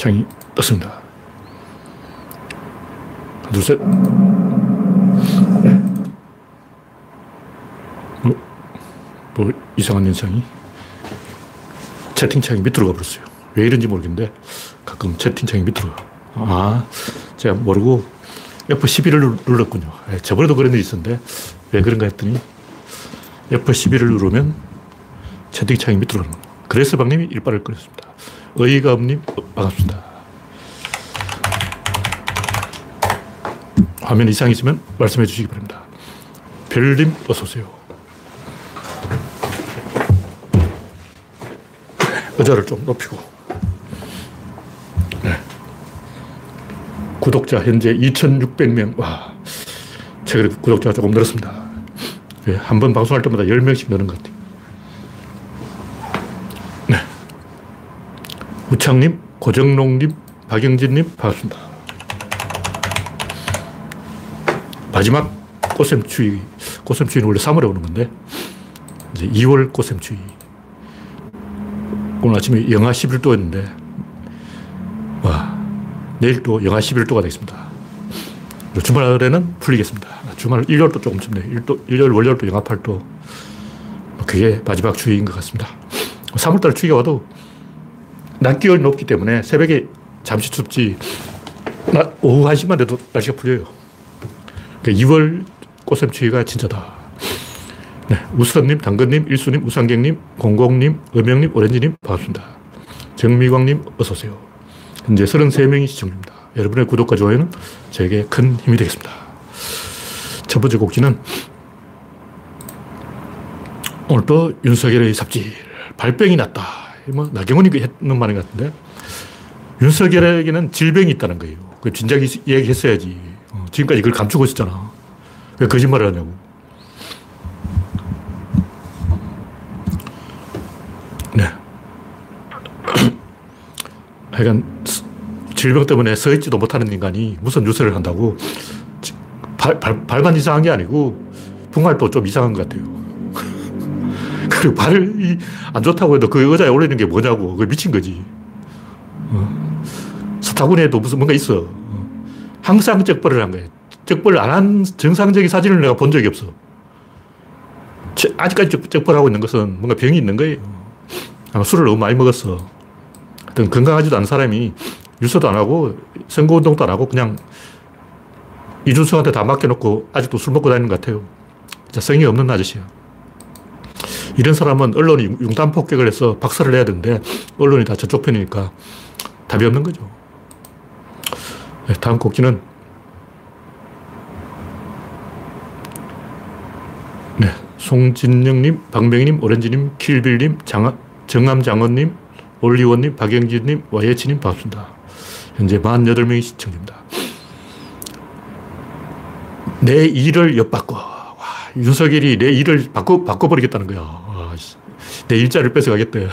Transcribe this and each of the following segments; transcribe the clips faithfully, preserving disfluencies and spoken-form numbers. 창이 떴습니다. 하나, 둘, 셋. 뭐, 뭐 이상한 현상이. 채팅창이 밑으로 가버렸어요. 왜 이런지 모르겠는데 가끔 채팅창이 밑으로 가. 아, 제가 모르고 에프 십일을 눌렀군요. 저번에도 그런 일이 있었는데 왜 그런가 했더니 에프 십일을 누르면 채팅창이 밑으로 가는 거예요. 그래서 박님이 일발을 끊었습니다. 의의가 없님, 반갑습니다. 화면 이상이 있으면 말씀해 주시기 바랍니다. 별님, 어서오세요. 의자를 좀 높이고. 네. 구독자 현재 이천육백 명. 와, 최근에 구독자가 조금 늘었습니다. 네, 한번 방송할 때마다 열 명씩 느는 것 같아요. 네. 우창님, 고정록님, 박영진님, 반갑습니다. 마지막 꽃샘추위. 꽃샘추위는 원래 삼월에 오는 건데, 이제 이월 꽃샘추위. 오늘 아침에 영하 십일 도였는데, 와, 내일 또 영하 십일 도가 되겠습니다. 주말에는 풀리겠습니다. 주말 일요일도 조금 춥네요. 일요일, 월요일도 영하 팔 도. 그게 마지막 추위인 것 같습니다. 삼월달 추위가 와도 낮 기온이 높기 때문에 새벽에 잠시 춥지, 낮, 오후 한 시만 돼도 날씨가 풀려요. 그러니까 이월 꽃샘 추위가 진짜다. 네, 우선님, 당근님, 일수님, 우상객님, 공공님, 음영님, 오렌지님, 반갑습니다. 정미광님, 어서오세요. 현재 서른세 명이 시청 중입니다. 여러분의 구독과 좋아요는 저에게 큰 힘이 되겠습니다. 첫 번째 곡지는 오늘도 윤석열의 삽질, 발병이 났다. 뭐 나경원이 했는 말인 것 같은데, 윤석열에게는 질병이 있다는 거예요. 그 진작에 얘기했어야지. 어, 지금까지 그걸 감추고 있었잖아. 왜 거짓말을 하냐고. 네. 하여간 질병 때문에 서 있지도 못하는 인간이 무슨 유세를 한다고. 발, 발, 발만 이상한 게 아니고 분갈도 좀 이상한 것 같아요. 그리고 발이 안 좋다고 해도 그 의자에 올리는 게 뭐냐고. 그게 미친 거지. 어. 스타군에도 무슨 뭔가 있어. 어. 항상 적발을 한 거예요. 적발 안 한 정상적인 사진을 내가 본 적이 없어. 제, 아직까지 적발하고 있는 것은 뭔가 병이 있는 거예요. 아마 술을 너무 많이 먹었어. 하여튼 건강하지도 않은 사람이 유서도 안 하고, 선거운동도 안 하고, 그냥 이준석한테 다 맡겨놓고 아직도 술 먹고 다니는 것 같아요. 진짜 성의 없는 아저씨야. 이런 사람은 언론이 융단 폭격을 해서 박살을 내야 되는데, 언론이 다 저쪽 편이니까 답이 없는 거죠. 네, 다음 곡지는, 네, 송진영님, 박명희님, 오렌지님, 킬빌님, 장하, 정암장원님, 올리원님, 박영진님, 와예치님, 반갑습니다. 현재 사십팔 명이 시청 중입니다. 내 일을 엿바꿔. 와, 윤석열이 내 일을 바꿔, 바꿔버리겠다는 거야. 와, 내 일자리를 뺏어가겠대.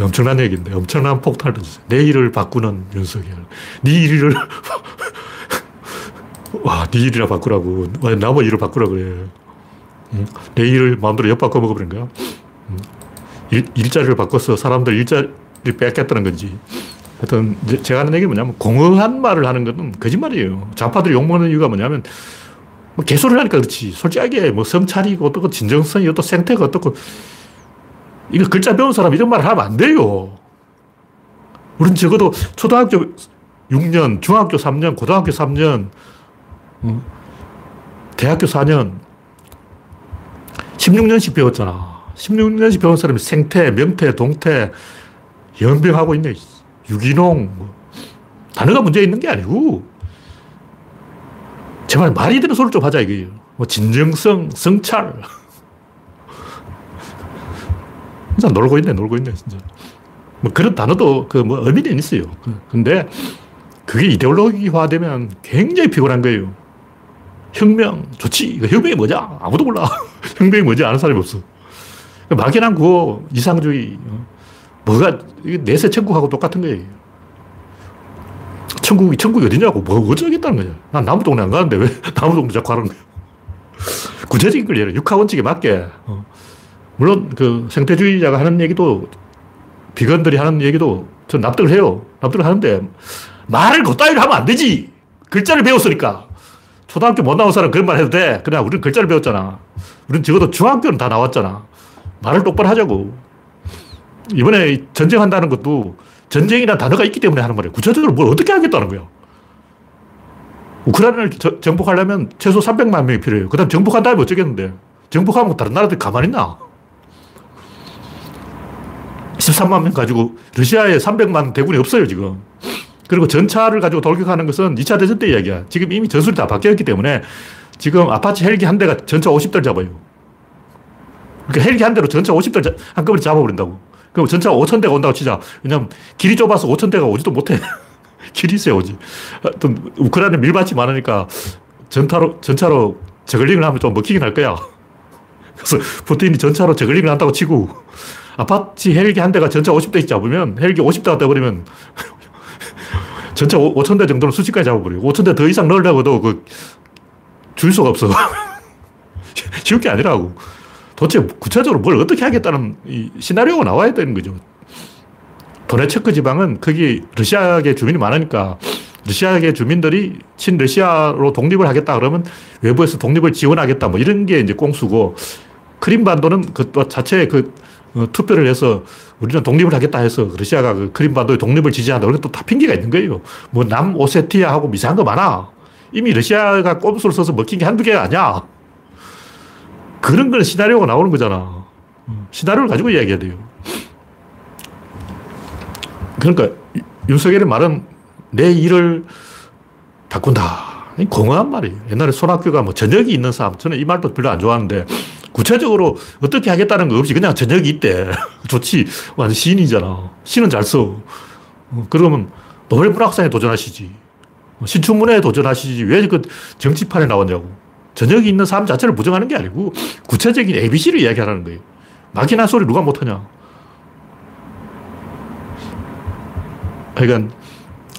엄청난 얘기인데, 엄청난 폭탄을 던졌어요. 내 일을 바꾸는 윤석열. 네 일을, 와, 네 일이나 바꾸라고. 와, 남의 일을 바꾸라고 그래. 응? 내 일을 마음대로 엿바꿔 먹어버린 거야. 응? 일, 일자리를 바꿔서 사람들 일자리를 뺏겠다는 건지. 하여튼 제가 하는 얘기는 뭐냐면, 공허한 말을 하는 건 거짓말이에요. 좌파들이 욕먹는 이유가 뭐냐면, 뭐 개소리를 하니까 그렇지. 솔직하게 뭐 성찰이고 어떻고 진정성이 어떻고 생태가 어떻고, 이거 글자 배운 사람 이런 말을 하면 안 돼요. 우린 적어도 초등학교 육 년, 중학교 삼 년, 고등학교 삼 년, 어? 대학교 사 년, 십육 년씩 배웠잖아. 십육 년씩 배운 사람이 생태, 명태, 동태, 연병하고 있네. 유기농, 뭐. 단어가 문제 있는 게 아니고, 제발 말이 되는 소리를 좀 하자, 이거예요. 뭐, 진정성, 성찰. 진짜 놀고 있네, 놀고 있네, 진짜. 뭐, 그런 단어도, 그, 뭐, 의미는 있어요. 근데, 그게 이데올로기화 되면 굉장히 피곤한 거예요. 혁명, 좋지. 혁명이 뭐냐? 아무도 몰라. 혁명이 뭐지? 아는 사람이 없어. 막연한 구호, 이상주의. 뭐가, 내세 천국하고 똑같은 거예요. 천국이, 천국이 어디냐고, 뭐, 어쩌겠다는 거죠. 난 남부 동네 안 가는데 왜 남부 동네 자꾸 가는 거예요. 구체적인 걸 예를, 육하원칙에 맞게. 물론, 그, 생태주의자가 하는 얘기도, 비건들이 하는 얘기도 전 납득을 해요. 납득을 하는데 말을 그따위로 하면 안 되지. 글자를 배웠으니까. 초등학교 못 나온 사람 그런 말 해도 돼. 그냥 우리는 글자를 배웠잖아. 우리는 적어도 중학교는 다 나왔잖아. 말을 똑바로 하자고. 이번에 전쟁한다는 것도 전쟁이라는 단어가 있기 때문에 하는 말이에요. 구체적으로 뭘 어떻게 하겠다는 거예요. 우크라이나를 저, 정복하려면 최소 삼백만 명이 필요해요. 그 다음 정복한 다음에 어쩌겠는데. 정복하면 다른 나라들이 가만히 있나. 십삼만 명 가지고 러시아에 삼백만 대군이 없어요, 지금. 그리고 전차를 가지고 돌격하는 것은 이 차 대전 때 이야기야. 지금 이미 전술이 다 바뀌었기 때문에 지금 아파치 헬기 한 대가 전차 오십 대를 잡아요. 그러니까 헬기 한 대로 전차 오십 대를 자, 한꺼번에 잡아버린다고. 그럼 전차 오천 대가 온다고 치자. 왜냐면 길이 좁아서 오천 대가 오지도 못해. 길이 있어야 오지. 하여튼 우크라이나 밀밭이 많으니까 전차로, 전차로 저글링을 하면 좀 먹히긴 할 거야. 그래서 푸틴이 전차로 저글링을 한다고 치고 아파치 헬기 한 대가 전차 오십 대씩 잡으면 헬기 오십 대가 떠버리면 전차 오천 대 정도는 수직까지 잡아버리고 오천 대 더 이상 넣으려고 해도 그 주유소가 없어. 쉬운 게 아니라고. 도대체 구체적으로 뭘 어떻게 하겠다는 이 시나리오가 나와야 되는 거죠. 도네츠크 지방은 거기 러시아계 주민이 많으니까 러시아계 주민들이 친러시아로 독립을 하겠다 그러면 외부에서 독립을 지원하겠다 뭐 이런 게 이제 꽁수고 크림반도는 그 자체의 그 어, 투표를 해서 우리는 독립을 하겠다 해서 러시아가 그 크림반도의 독립을 지지한다. 그런데 또 다 핑계가 있는 거예요. 뭐 남오세티아하고 미세한 거 많아. 이미 러시아가 꼼수를 써서 먹힌 게 한두 개가 아니야. 그런 건 시나리오가 나오는 거잖아. 시나리오를 가지고 이야기해야 돼요. 그러니까 윤석열의 말은 내 일을 바꾼다. 공허한 말이에요. 옛날에 손학규가 뭐 저녁이 있는 사람, 저는 이 말도 별로 안 좋아하는데 구체적으로 어떻게 하겠다는 거 없이 그냥 저녁이 있대. 좋지. 완전 시인이잖아. 시는 잘 써. 그러면 노벨 문학상에 도전하시지. 신춘문예에 도전하시지. 왜 그 정치판에 나왔냐고. 저녁이 있는 사람 자체를 부정하는 게 아니고 구체적인 에이비씨를 이야기하라는 거예요. 막연한 소리 누가 못하냐. 그러니까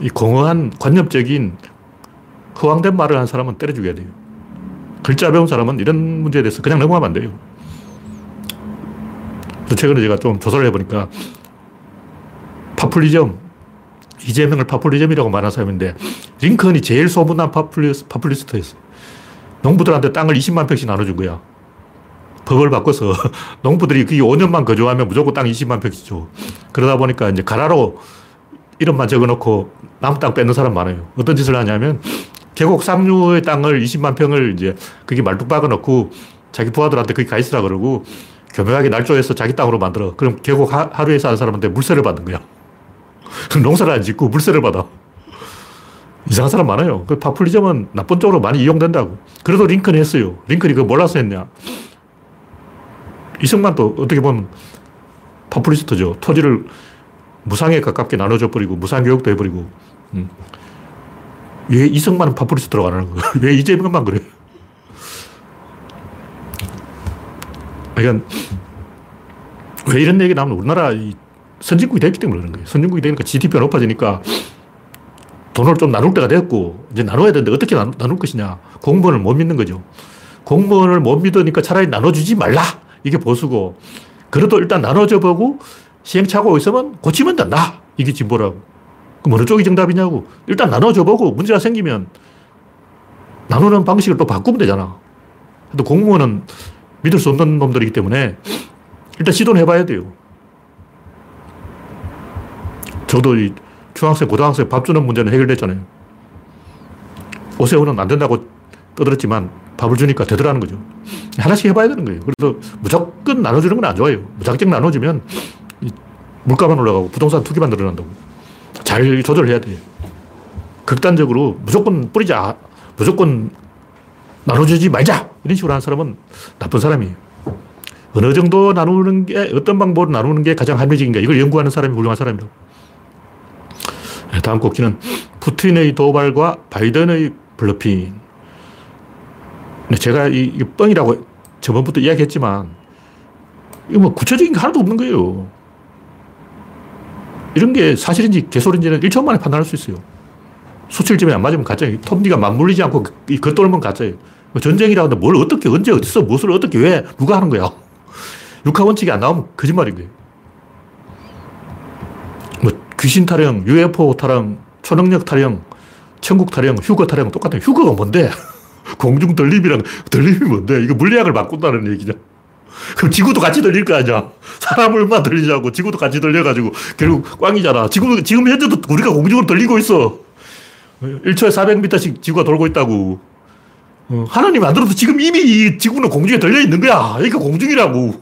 이 공허한 관념적인 허황된 말을 한 사람은 때려죽여야 돼요. 글자 배운 사람은 이런 문제에 대해서 그냥 넘어가면 안 돼요. 최근에 제가 좀 조사를 해보니까 파퓰리즘, 이재명을 파퓰리즘이라고 말하는 사람인데 링컨이 제일 소문난 파퓰리스, 파퓰리스트였어요. 농부들한테 땅을 이십만 평씩 나눠준 거야. 법을 바꿔서 농부들이 그 오 년만 거주하면 무조건 땅 이십만 평씩 줘. 그러다 보니까 이제 가라로 이름만 적어놓고 남 땅 뺏는 사람 많아요. 어떤 짓을 하냐면 계곡 상류의 땅을 이십만 평을 이제 거기 말뚝 박아놓고 자기 부하들한테 거기 가있으라 그러고 교묘하게 날조해서 자기 땅으로 만들어. 그럼 계곡 하, 하류에 사는 사람한테 물세를 받는 거야. 그럼 농사를 안 짓고 물세를 받아. 이상한 사람 많아요. 그 파퓰리즘은 나쁜 쪽으로 많이 이용된다고. 그래도 링컨이 했어요. 링컨이 그거 몰라서 했냐. 이승만도 어떻게 보면 파퓰리스트죠. 토지를 무상에 가깝게 나눠줘 버리고 무상교육도 해버리고. 음. 왜 이승만은 파퓰리스트라고 안 하는 거야? 왜 이재명만 그래? 그러니까 왜 이런 얘기 나오면 우리나라 선진국이 됐기 때문에 그런 거예요. 선진국이 되니까 지디피가 높아지니까 돈을 좀 나눌 때가 됐고 이제 나눠야 되는데 어떻게 나누, 나눌 것이냐. 공무원을 못 믿는 거죠. 공무원을 못 믿으니까 차라리 나눠주지 말라. 이게 보수고 그래도 일단 나눠줘 보고 시행착오 있으면 고치면 된다. 이게 진보라고. 그럼 어느 쪽이 정답이냐고. 일단 나눠줘보고 문제가 생기면 나누는 방식을 또 바꾸면 되잖아. 또 공무원은 믿을 수 없는 놈들이기 때문에 일단 시도는 해봐야 돼요. 저도 이 중학생, 고등학생 밥 주는 문제는 해결됐잖아요. 오세훈은 안 된다고 떠들었지만 밥을 주니까 되더라는 거죠. 하나씩 해봐야 되는 거예요. 그래서 무조건 나눠주는 건 안 좋아요. 무작정 나눠주면 물가만 올라가고 부동산 투기만 늘어난다고. 잘 조절해야 돼요. 극단적으로 무조건 뿌리자, 무조건 나눠주지 말자 이런 식으로 하는 사람은 나쁜 사람이에요. 어느 정도 나누는 게, 어떤 방법으로 나누는 게 가장 합리적인가 이걸 연구하는 사람이 훌륭한 사람이라고. 다음 곡기는 푸틴의 도발과 바이든의 블러핑. 제가 이, 이 뻥이라고 저번부터 이야기했지만 이거 뭐 구체적인 게 하나도 없는 거예요. 이런 게 사실인지 개소리인지는 일 초 만에 판단할 수 있어요. 수치점이 안 맞으면 가짜예요. 톱니가 맞물리지 않고 겉돌면 가짜예요. 전쟁이라고 하는데 뭘 어떻게, 언제, 어디서, 무엇을 어떻게, 왜, 누가 하는 거야. 육하원칙이 안 나오면 거짓말인 거예요. 뭐 귀신 타령, 유에프오 타령, 초능력 타령, 천국 타령, 휴거 타령 똑같아요. 휴거가 뭔데? 공중 들림이랑 들림이 뭔데? 이거 물리학을 바꾼다는 얘기죠. 그럼 지구도 같이 들릴 거 아니야. 사람을만 들리자고 지구도 같이 들려가지고 결국 꽝이잖아. 지금, 지금 현재도 우리가 공중으로 들리고 있어. 일 초에 사백 미터씩 지구가 돌고 있다고. 하나님 만들어도 지금 이미 이 지구는 공중에 들려 있는 거야. 여기가 공중이라고.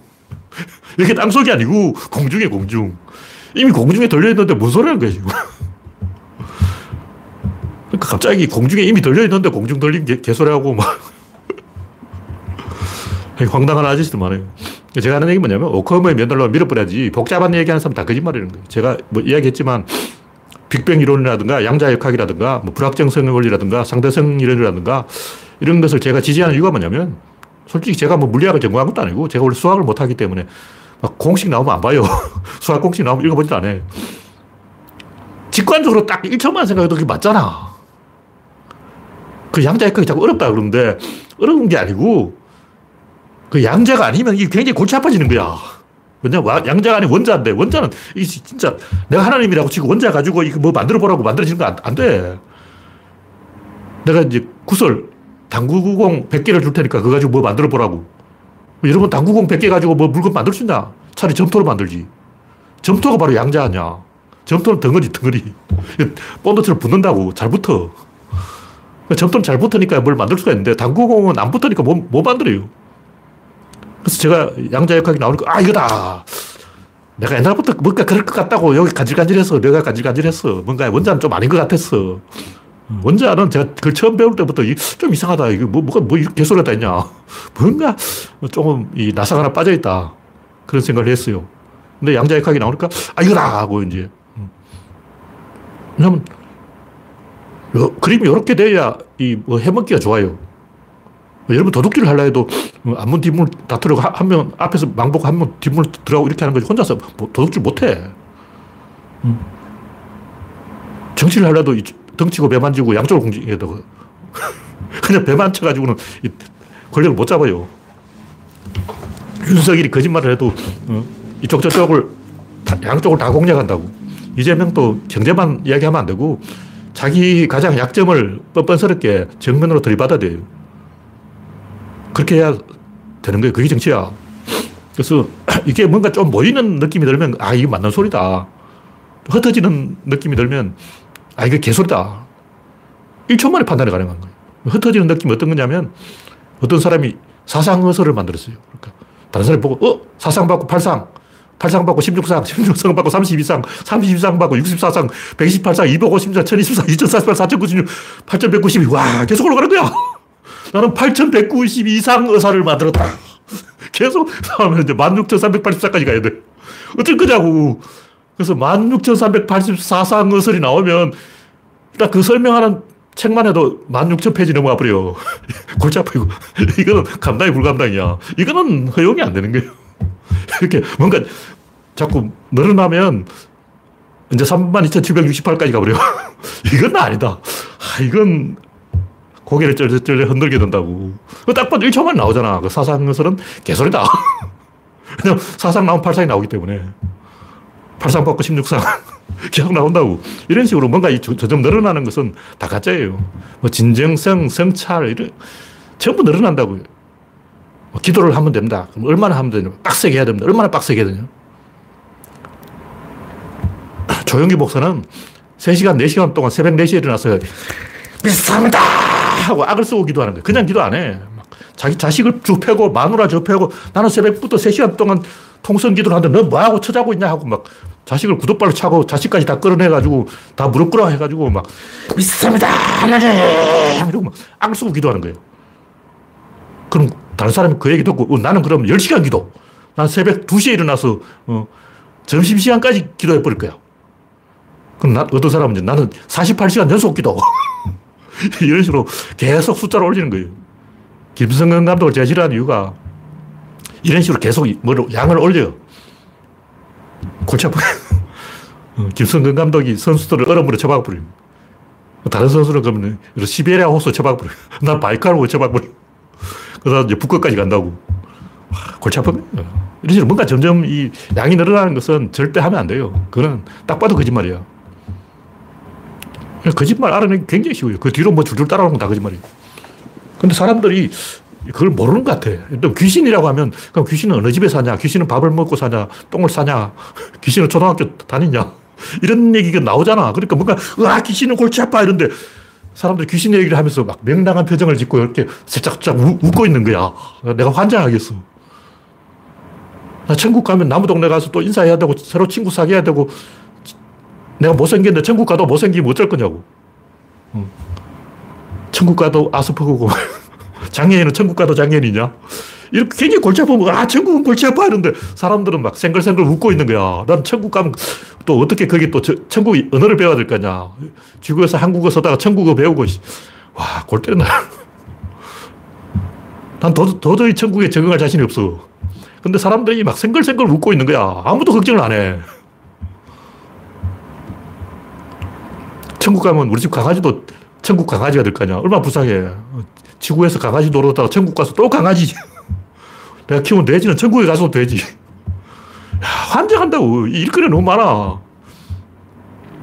이게 땅속이 아니고 공중에 공중. 이미 공중에 들려 있는데 뭔 소리 하는 거야 지금. 그러니까 갑자기 공중에 이미 들려 있는데 공중 들린 개, 개소리하고 막. 황당한 아저씨들 많아요. 제가 하는 얘기 뭐냐면, 오컴의 면달로 밀어버려야지 복잡한 얘기하는 사람 다 거짓말이라는 거예요. 제가 뭐 이야기했지만, 빅뱅이론이라든가 양자역학이라든가 뭐 불확정성의 원리라든가 상대성이론이라든가 이런 것을 제가 지지하는 이유가 뭐냐면, 솔직히 제가 뭐 물리학을 전공한 것도 아니고 제가 원래 수학을 못하기 때문에 막 공식 나오면 안 봐요. 수학 공식 나오면 읽어보지도 안 해. 직관적으로 딱 일 초만 생각해도 그게 맞잖아. 그 양자역학이 자꾸 어렵다 그러는데 어려운 게 아니고 그 양자가 아니면 이게 굉장히 골치 아파지는 거야. 왜냐면 양자가 아닌 원자인데, 원자는 이 진짜 내가 하나님이라고 치고 원자 가지고 이거 뭐 만들어 보라고 만들어지는 거 안, 안 돼. 내가 이제 구슬, 당구공 백 개를 줄 테니까 그거 가지고 뭐 만들어 보라고. 여러분 당구공 백 개 가지고 뭐 물건 만들 수 있나? 차라리 점토로 만들지. 점토가 바로 양자 아니야. 점토는 덩어리, 덩어리. 본드처럼 붙는다고. 잘 붙어. 점토는 잘 붙으니까 뭘 만들 수가 있는데, 당구공은 안 붙으니까 뭐, 뭐 만들어요. 그래서 제가 양자역학이 나오니까, 아, 이거다. 내가 옛날부터 뭔가 그럴 것 같다고 여기 간질간질해서, 내가 간질간질했어. 뭔가 원자는 좀 아닌 것 같았어. 원자는 제가 그걸 처음 배울 때부터 좀 이상하다. 이거 뭐, 뭐가, 뭐 이렇게 개소리 다 했냐. 뭔가 조금 이 나사가 하나 빠져있다. 그런 생각을 했어요. 근데 양자역학이 나오니까, 아, 이거다. 하고 이제. 왜냐면, 요, 그림이 이렇게 돼야 이 뭐 해먹기가 좋아요. 여러분 도둑질을 하려 해도 앞문 뒷문 다투려고 한 명 앞에서 망보고 한 명 뒷문 들어가고 이렇게 하는 거지 혼자서 도둑질 못해. 음. 정치를 하려 해도 덩치고 배 만지고 양쪽으로 공격해야 되고 그냥 배만 쳐가지고는 권력을 못 잡아요. 윤석열이 거짓말을 해도 이쪽 저쪽을 다, 양쪽을 다 공략한다고. 이재명도 경제만 이야기하면 안 되고 자기 가장 약점을 뻔뻔스럽게 정면으로 들이받아야 돼요. 그렇게 해야 되는 거예요. 그게 정치야. 그래서 이게 뭔가 좀 모이는 느낌이 들면, 아, 이거 맞는 소리다. 흩어지는 느낌이 들면, 아, 이거 개소리다. 일 초 만에 판단이 가능한 거예요. 흩어지는 느낌이 어떤 거냐면, 어떤 사람이 사상어설을 만들었어요. 그러니까 다른 사람이 보고, 어? 사상 받고 팔상, 팔상 받고 십육 상, 십육 상 받고 삼십이 상, 삼십이 상 받고 육십사 상, 백이십팔 상, 이백오십 상, 천이십 상, 이천사십팔, 사천구십육, 팔천백구십이. 와, 계속 올라가는 거야. 나는 팔천백구십이 이상 의사를 만들었다. 계속 나오면 이제 만 육천삼백팔십사까지 가야 돼. 어쩔 거냐고. 그래서 만 육천삼백팔십사 상 의설이 나오면 일단 그 설명하는 책만 해도 만 육천 페이지 넘어가 버려. 골치 아프고. 이거는 감당이 불감당이야. 이거는 허용이 안 되는 거예요. 이렇게 뭔가 자꾸 늘어나면 이제 삼만 이천칠백육십팔까지 가버려. 이건 아니다. 아, 이건 고개를 쩔쩔 흔들게 된다고. 딱 봐도 일 초만 나오잖아. 그 사상설은 개소리다. 그냥 사상 나오면 팔상이 나오기 때문에. 팔상 받고 십육 상 계속 나온다고. 이런 식으로 뭔가 점점 늘어나는 것은 다 가짜예요. 뭐 진정성, 성찰, 이런, 전부 늘어난다고요. 뭐 기도를 하면 됩니다. 그럼 얼마나 하면 되냐. 빡세게 해야 됩니다. 얼마나 빡세게 해야 되냐. 조영기 목사는 세 시간, 네 시간 동안 새벽 네 시에 일어나서 비슷합니다! 하고 악을 쓰고 기도하는 거예요. 그냥 기도 안 해. 막 자기 자식을 쭉 패고 마누라 쭉 패고 나는 새벽부터 세 시간 동안 통성 기도를 하는데 너 뭐하고 처자고 있냐 하고 막 자식을 구둣발로 차고 자식까지 다 끌어내가지고 다 무릎 꿇어 해가지고 막 믿습니다. 이러고 막 악을 쓰고 기도하는 거예요. 그럼 다른 사람이 그 얘기 듣고 어, 나는 그럼 열 시간 기도. 난 새벽 두 시에 일어나서 어, 점심시간까지 기도해버릴 거야. 그럼 나, 어떤 사람은 이제 나는 사십팔 시간 연속 기도. 이런 식으로 계속 숫자를 올리는 거예요. 김성근 감독을 제가 싫어하는 이유가 이런 식으로 계속 양을 올려요. 골치 아파요. 김성근 감독이 선수들을 얼음으로 처박아버려요. 다른 선수는 그러면 시베리아 호수로 처박아버려요. 난 바이칼호로 처박아버려요. 그러다 이제 북극까지 간다고. 골치 아파요. 이런 식으로 뭔가 점점 이 양이 늘어나는 것은 절대 하면 안 돼요. 그거는 딱 봐도 거짓말이야. 거짓말 알아내기 굉장히 쉬워요. 그 뒤로 뭐 줄줄 따라오는 건 다 거짓말이에요. 근데 사람들이 그걸 모르는 것 같아. 또 귀신이라고 하면, 그럼 귀신은 어느 집에 사냐? 귀신은 밥을 먹고 사냐? 똥을 싸냐? 귀신은 초등학교 다니냐? 이런 얘기가 나오잖아. 그러니까 뭔가, 으아, 귀신은 골치 아파. 이런데 사람들이 귀신 얘기를 하면서 막 명랑한 표정을 짓고 이렇게 살짝 살짝 웃고 있는 거야. 내가 환장하겠어. 나 천국 가면 남의 동네 가서 또 인사해야 되고, 새로 친구 사귀어야 되고, 내가 못생겼는데 천국 가도 못생기면 어쩔 거냐고. 응. 천국 가도 아스퍼거고, 장애인은 천국 가도 장애인이냐? 이렇게 굉장히 골치 아프면, 아, 천국은 골치 아파 하는데 사람들은 막 생글생글 웃고 있는 거야. 난 천국 가면 또 어떻게 거기 또 저, 천국 언어를 배워야 될 거냐? 지구에서 한국어 쓰다가 천국어 배우고, 와, 골 때렸나? 난 도, 도저히 천국에 적응할 자신이 없어. 근데 사람들이 막 생글생글 웃고 있는 거야. 아무도 걱정을 안 해. 천국 가면 우리 집 강아지도 천국 강아지가 될 거 아니야. 얼마나 불쌍해. 지구에서 강아지 놀았다가 천국 가서 또 강아지지. 내가 키운 돼지는 천국에 가서도 돼지. 야, 환장한다고. 일거리 너무 많아.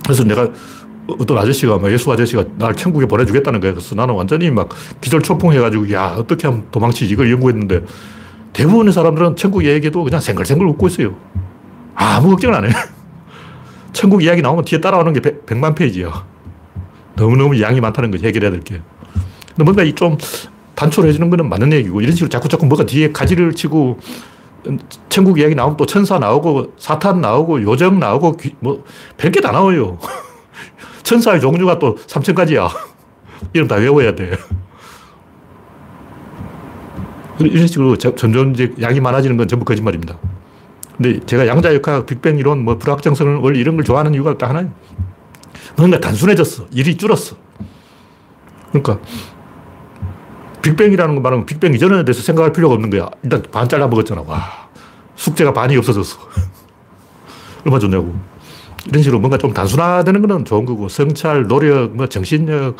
그래서 내가 어떤 아저씨가, 막 예수 아저씨가 날 천국에 보내주겠다는 거야. 그래서 나는 완전히 막 기절초풍해가지고, 야, 어떻게 하면 도망치지. 이걸 연구했는데 대부분의 사람들은 천국 얘기도 그냥 생글생글 웃고 있어요. 아무 걱정을 안 해. 천국 이야기 나오면 뒤에 따라오는 게 백만 페이지야. 너무너무 양이 많다는 걸 해결해야 될 게. 근데 뭔가 이 좀 단촐해지는 거는 맞는 얘기고, 이런 식으로 자꾸 자꾸 뭐가 뒤에 가지를 치고, 천국 이야기 나오면 또 천사 나오고, 사탄 나오고, 요정 나오고, 귀, 뭐, 별게 다 나와요. 천사의 종류가 또 삼천 가지야. 이름 다 외워야 돼. 이런 식으로 점점 이제 양이 많아지는 건 전부 거짓말입니다. 근데 제가 양자역학, 빅뱅이론, 뭐 불확정성을 원 이런 걸 좋아하는 이유가 딱 하나예요. 뭔가 단순해졌어. 일이 줄었어. 그러니까 빅뱅이라는 거 말하면 빅뱅 이전에 대해서 생각할 필요가 없는 거야. 일단 반 잘라 먹었잖아. 와, 숙제가 반이 없어졌어. 얼마 좋냐고. 이런 식으로 뭔가 좀 단순화되는 거는 좋은 거고, 성찰, 노력, 뭐 정신력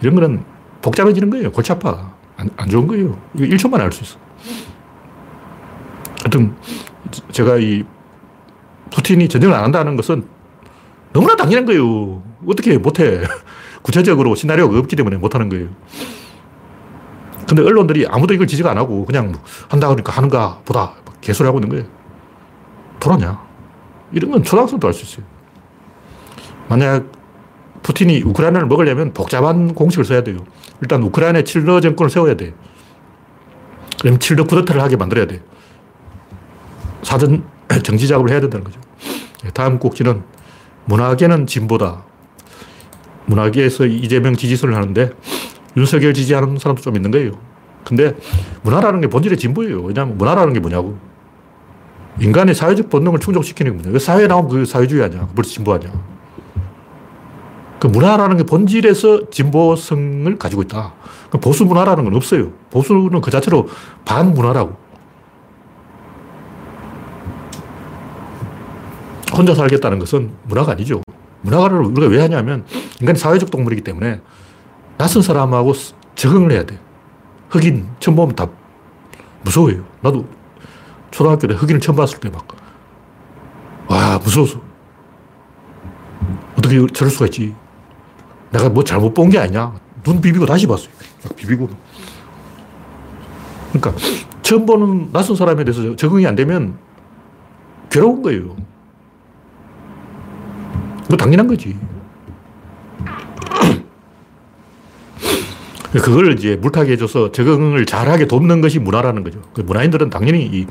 이런 거는 복잡해지는 거예요. 골치 아파. 안, 안 좋은 거예요. 이거 일 초만 알 수 있어. 하여튼 제가 이 푸틴이 전쟁을 안 한다는 것은 너무나 당연한 거예요. 어떻게 못해. 구체적으로 시나리오가 없기 때문에 못하는 거예요. 근데 언론들이 아무도 이걸 지적 안 하고 그냥 한다 그러니까 하는가 보다 개소리하고 있는 거예요. 돌았냐. 이런 건 초등학생도 알 수 있어요. 만약 푸틴이 우크라이나를 먹으려면 복잡한 공식을 써야 돼요. 일단 우크라이나에 칠러 정권을 세워야 돼. 그럼 칠러 쿠데타를 하게 만들어야 돼. 사전 정치 작업을 해야 된다는 거죠. 다음 꼭지는 문학에는 진보다. 문학에서 이재명 지지선을 하는데 윤석열 지지하는 사람도 좀 있는 거예요. 근데 문화라는 게 본질의 진보예요. 왜냐하면 문화라는 게 뭐냐고. 인간의 사회적 본능을 충족시키는 겁니다. 왜 사회에 나오면 그 사회주의 아니야. 벌써 진보하냐. 그 문화라는 게 본질에서 진보성을 가지고 있다. 보수 문화라는 건 없어요. 보수는 그 자체로 반문화라고. 혼자 살겠다는 것은 문화가 아니죠. 문화를 우리가 왜 하냐면 인간이 사회적 동물이기 때문에 낯선 사람하고 적응을 해야 돼요. 흑인 처음 보면 다 무서워요. 나도 초등학교 때 흑인을 처음 봤을 때 막 와, 무서워서 어떻게 저럴 수가 있지. 내가 뭐 잘못 본 게 아니냐. 눈 비비고 다시 봤어요. 막 비비고. 그러니까 처음 보는 낯선 사람에 대해서 적응이 안 되면 괴로운 거예요. 그거 당연한 거지. 그걸 이제 물타기 해줘서 적응을 잘하게 돕는 것이 문화라는 거죠. 문화인들은 당연히 이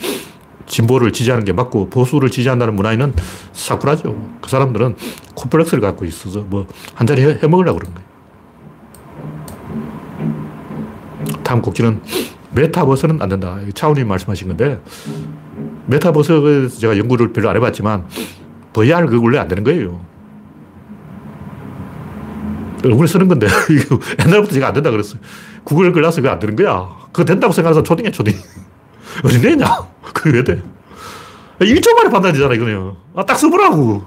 진보를 지지하는 게 맞고, 보수를 지지한다는 문화인은 사쿠라죠. 그 사람들은 콤플렉스를 갖고 있어서 뭐 한 잔에 해먹으려고 그런 거예요. 다음 곡지는 메타버스는 안 된다. 차우님 말씀하신 건데, 메타버스에 제가 연구를 별로 안 해봤지만 브이아르 그거 원래 안 되는 거예요. 얼굴에 쓰는 건데, 옛날부터 제가 안 된다 그랬어요. 구글 글라스 그거 안 되는 거야. 그거 된다고 생각해서 초딩이야, 초딩. 어린애냐? 그게 왜 돼? 일 초 만에 판단되잖아, 이거는. 아, 딱 써보라고.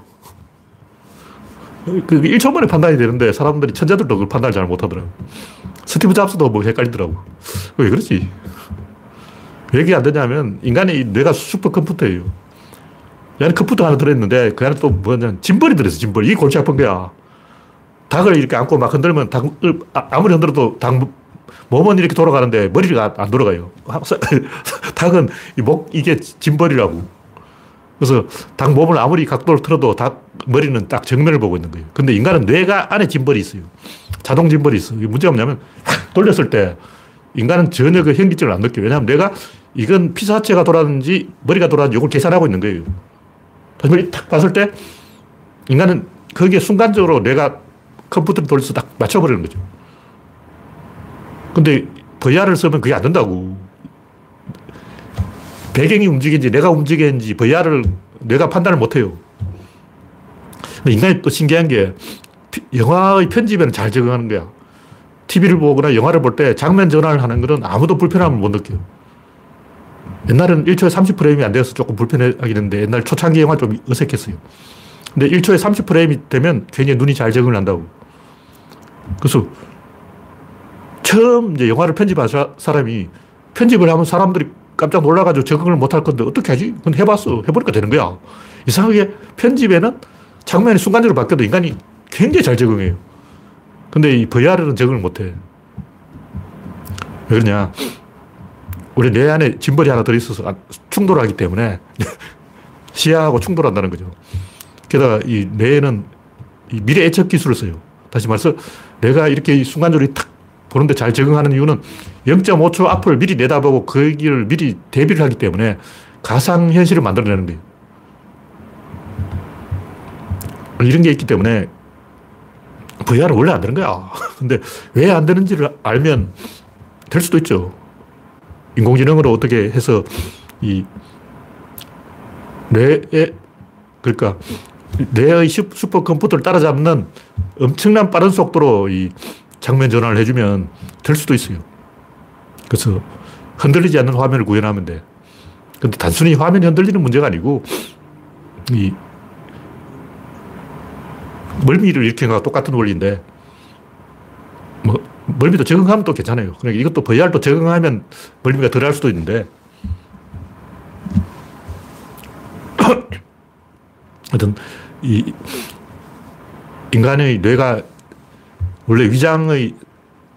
그 일 초 만에 판단이 되는데, 사람들이, 천재들도 그 판단을 잘 못하더라고. 스티브 잡스도 뭐 헷갈리더라고. 왜 그러지? 왜 이렇게 안 되냐면 인간의 뇌가 슈퍼컴퓨터예요. 얘는 컴퓨터 하나 들어있는데 그 안에 또 뭐냐면 짐벌이 들어있어. 짐벌. 이게 골치 아픈 거야. 닭을 이렇게 안고 막 흔들면 닭을 아무리 흔들어도 닭 몸은 이렇게 돌아가는데 머리가 안 돌아가요. 닭은 이 목, 이게 짐벌이라고. 그래서 닭 몸을 아무리 각도를 틀어도 닭 머리는 딱 정면을 보고 있는 거예요. 근데 인간은 뇌가 안에 짐벌이 있어요. 자동 짐벌이 있어요. 이게 문제가 뭐냐면 돌렸을 때 인간은 전혀 그 현기증을 안 느껴요. 왜냐하면 뇌가 이건 피사체가 돌아가는지 머리가 돌아가는지 이걸 계산하고 있는 거예요. 다시 탁 봤을 때 인간은 거기에 순간적으로 뇌가 컴퓨터를 돌려서 딱 맞춰버리는 거죠. 근데 브이알을 쓰면 그게 안 된다고. 배경이 움직이는지 내가 움직이는지 브이알을 뇌가 판단을 못해요. 인간이 또 신기한 게 영화의 편집에는 잘 적응하는 거야. 티비를 보거나 영화를 볼 때 장면 전환을 하는 거는 아무도 불편함을 못 느껴요. 옛날에는 일 초에 삼십 프레임이 안 되어서 조금 불편하긴 했는데 옛날 초창기 영화 좀 어색했어요. 근데 일 초에 삼십 프레임이 되면 괜히 눈이 잘 적응을 한다고. 그래서 처음 이제 영화를 편집한 사람이 편집을 하면 사람들이 깜짝 놀라가지고 적응을 못할 건데 어떻게 하지? 그건 해봤어. 해보니까 되는 거야. 이상하게 편집에는 장면이 순간적으로 바뀌어도 인간이 굉장히 잘 적응해요. 근데 이 브이알은 적응을 못해. 왜 그러냐? 우리 뇌 안에 짐벌이 하나 들어있어서 충돌하기 때문에 시야하고 충돌한다는 거죠. 게다가 이 뇌에는 이 미래 예측 기술을 써요. 다시 말해서 뇌가 이렇게 순간적으로 탁 보는데 잘 적응하는 이유는 영 점 오 초 앞을 미리 내다보고 그 길을 미리 대비를 하기 때문에 가상현실을 만들어내는 거예요. 이런 게 있기 때문에 브이알은 원래 안 되는 거야. 근데 왜 안 되는지를 알면 될 수도 있죠. 인공지능으로 어떻게 해서 이 뇌에, 그러니까 뇌의 슈퍼컴퓨터를 따라잡는 엄청난 빠른 속도로 이 장면 전환을 해주면 될 수도 있어요. 그래서 흔들리지 않는 화면을 구현하면 돼. 근데 단순히 화면이 흔들리는 문제가 아니고 이 멀미를 일으키는 거랑 똑같은 원리인데 뭐 멀미도 적응하면 또 괜찮아요. 그러니까 이것도 브이알도 적응하면 멀미가 덜할 수도 있는데 하여튼 이 인간의 뇌가 원래 위장의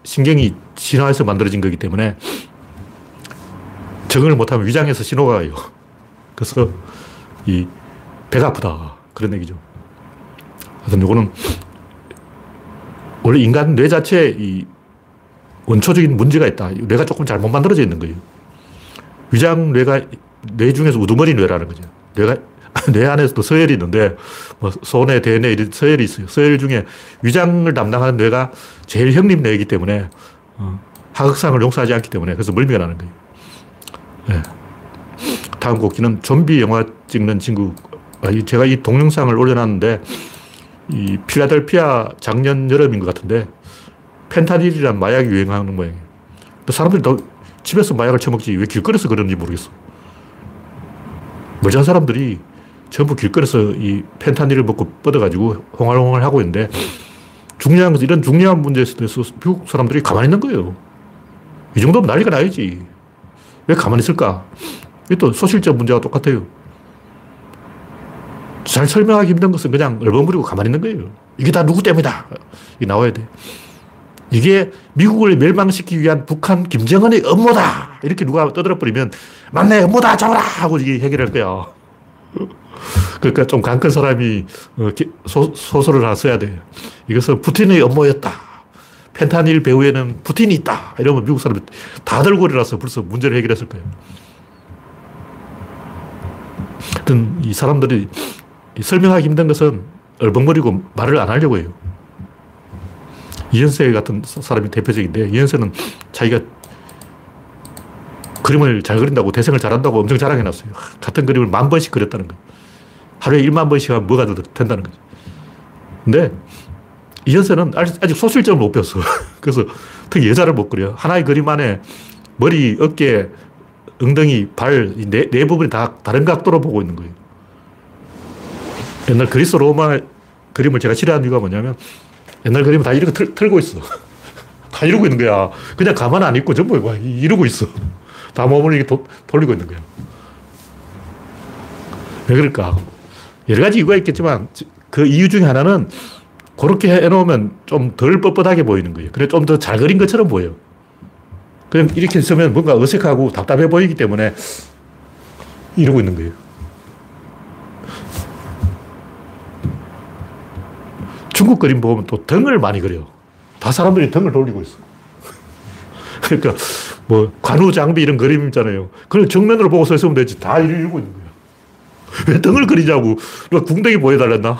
신경이 진화해서 만들어진 거기 때문에 적응을 못하면 위장에서 신호가 와요. 그래서 이 배가 아프다 그런 얘기죠. 하여튼 요거는 원래 인간 뇌 자체에 이 원초적인 문제가 있다. 뇌가 조금 잘못 만들어져 있는 거예요. 위장 뇌가 뇌 중에서 우두머리 뇌라는 거죠. 뇌가 뇌 안에서도 서열이 있는데 뭐 소뇌, 대뇌 이런 서열이 있어요. 서열 중에 위장을 담당하는 뇌가 제일 형립 뇌이기 때문에 하극상을 용서하지 않기 때문에 그래서 멀미가 나는 거예요. 네. 다음 곡기는 좀비 영화 찍는 친구. 제가 이 동영상을 올려놨는데 이 필라델피아 작년 여름인 것 같은데 펜타닐이란 마약이 유행하는 모양이에요. 사람들이 더 집에서 마약을 처먹지 왜 길거리에서 그러는지 모르겠어. 멀쩡한 사람들이 전부 길거리에서 이 펜타닐을 먹고 뻗어가지고 홍알홍알 하고 있는데 중요한 것은 이런 중요한 문제에 대해서 미국 사람들이 가만히 있는 거예요. 이 정도면 난리가 나야지. 왜 가만히 있을까? 이게 또 소실적 문제와 똑같아요. 잘 설명하기 힘든 것은 그냥 얼버무리고 가만히 있는 거예요. 이게 다 누구 때문이다. 이게 나와야 돼. 이게 미국을 멸망시키기 위한 북한 김정은의 업무다. 이렇게 누가 떠들어버리면 맞네 업무다 잡아라 하고 이게 해결할 거야. 그러니까 좀 강 큰 사람이 소, 소설을 하나 써야 돼. 이것은 푸틴의 업무였다. 펜타닐 배후에는 푸틴이 있다. 이러면 미국 사람이 다 들고 일어나서 벌써 문제를 해결했을 거예요. 하여튼 이 사람들이 설명하기 힘든 것은 얼벙거리고 말을 안 하려고 해요. 이현세 같은 사람이 대표적인데 이현세는 자기가 그림을 잘 그린다고 대생을 잘한다고 엄청 자랑해놨어요. 같은 그림을 만 번씩 그렸다는 거예요. 하루에 일만 번씩 하면 뭐가 된다는 거죠. 근데 이현세는 아직 소실점을 못 배웠어. 그래서 특히 여자를 못 그려. 하나의 그림 안에 머리, 어깨, 엉덩이, 발, 네, 네 부분이 다 다른 각도로 보고 있는 거예요. 옛날 그리스 로마 그림을 제가 싫어하는 이유가 뭐냐면 옛날 그림은 다 이렇게 틀, 틀고 있어. 다 이러고 있는 거야. 그냥 가만 안 있고 전부 이러고 있어. 다 몸을 이렇게 도, 돌리고 있는 거예요. 왜 그럴까? 여러 가지 이유가 있겠지만 그 이유 중에 하나는 그렇게 해놓으면 좀 덜 뻣뻣하게 보이는 거예요. 그래서 좀 더 잘 그린 것처럼 보여요. 그럼 이렇게 쓰면 뭔가 어색하고 답답해 보이기 때문에 이러고 있는 거예요. 중국 그림 보면 또 등을 많이 그려요. 다 사람들이 등을 돌리고 있어. 그러니까 뭐 관우 장비 이런 그림 있잖아요. 그걸 정면으로 보고 서 있으면 되지. 다 이러고 있는 거야. 왜 등을 그리자고. 누가 궁뎅이 보여달랬나?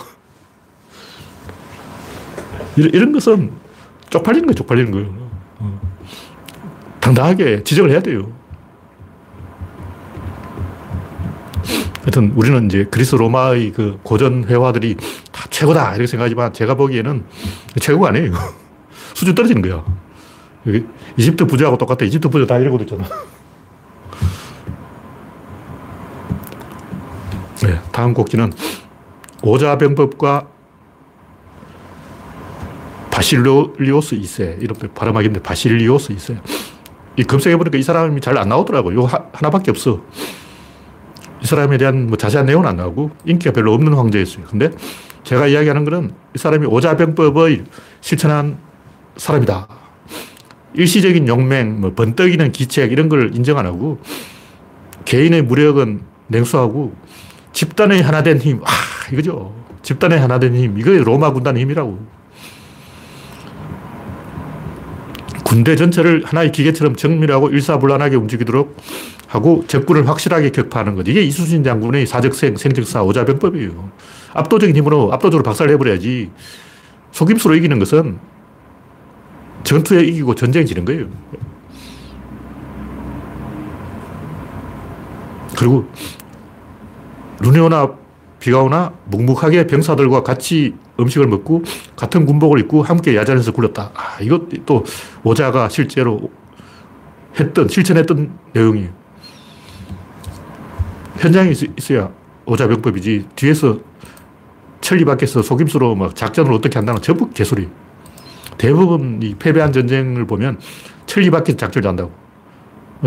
이런, 이런 것은 쪽팔리는 거예요. 쪽팔리는 거예요. 당당하게 지적을 해야 돼요. 하여튼 우리는 이제 그리스 로마의 그 고전 회화들이 다 최고다 이렇게 생각하지만 제가 보기에는 최고가 아니에요. 수준 떨어지는 거야. 여기 이집트 부자하고 똑같아. 이집트 부자 다 이러고 있잖아. 네, 다음 곡지는 오자병법과 바실리오스 이 세. 이렇게 발음하겠는데 바실리오스 이 세. 이 검색해보니까 이 사람이 잘 안 나오더라고요. 요 하나밖에 없어. 이 사람에 대한 뭐 자세한 내용은 안 나오고 인기가 별로 없는 황제였어요. 근데 제가 이야기하는 거는 이 사람이 오자병법을 실천한 사람이다. 일시적인 용맹, 뭐 번뜩이는 기책 이런 걸 인정 안 하고 개인의 무력은 냉소하고 집단의 하나된 힘, 아, 이거죠. 집단의 하나된 힘, 이거 로마 군단의 힘이라고. 군대 전체를 하나의 기계처럼 정밀하고 일사불란하게 움직이도록 하고 적군을 확실하게 격파하는 것. 이게 이순신 장군의 사적생, 생적사, 오자병법이에요. 압도적인 힘으로 압도적으로 박살내버려야지. 속임수로 이기는 것은 전투에 이기고 전쟁에 지는 거예요. 그리고 눈이 오나 비가 오나 묵묵하게 병사들과 같이 음식을 먹고 같은 군복을 입고 함께 야전에서 굴렀다. 아, 이것도 또 오자가 실제로 했던, 실천했던 내용이에요. 현장에 있어야 오자병법이지 뒤에서 천리 밖에서 속임수로 막 작전을 어떻게 한다는 전부 개소리. 대부분 이 패배한 전쟁을 보면 천리 밖에서 작전을 한다고.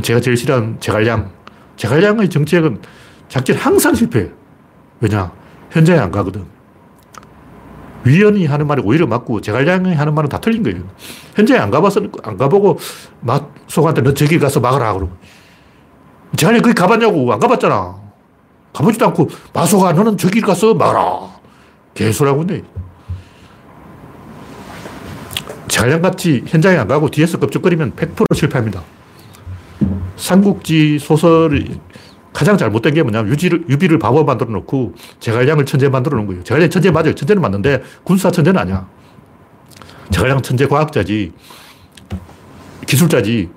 제가 제일 싫어하는 제갈량. 제갈량의 정책은 작전 항상 실패해요. 왜냐? 현장에 안 가거든. 위원이 하는 말이 오히려 맞고 제갈량이 하는 말은 다 틀린 거예요. 현장에 안 가봐서, 안 가보고 막 속한테 너 저기 가서 막아라 그러고. 제갈량이 거기 가봤냐고. 안 가봤잖아. 가보지도 않고 마소가 너는 저기 가서 막아라. 개소라고 했네. 제갈량같이 현장에 안 가고 뒤에서 껍적거리면 백 퍼센트 실패합니다. 삼국지 소설이 가장 잘못된 게 뭐냐면 유지를, 유비를 바보 만들어 놓고 제갈량을 천재 만들어 놓은 거예요. 제갈량 천재 맞아요. 천재는 맞는데 군사 천재는 아니야. 제갈량 천재 과학자지, 기술자지,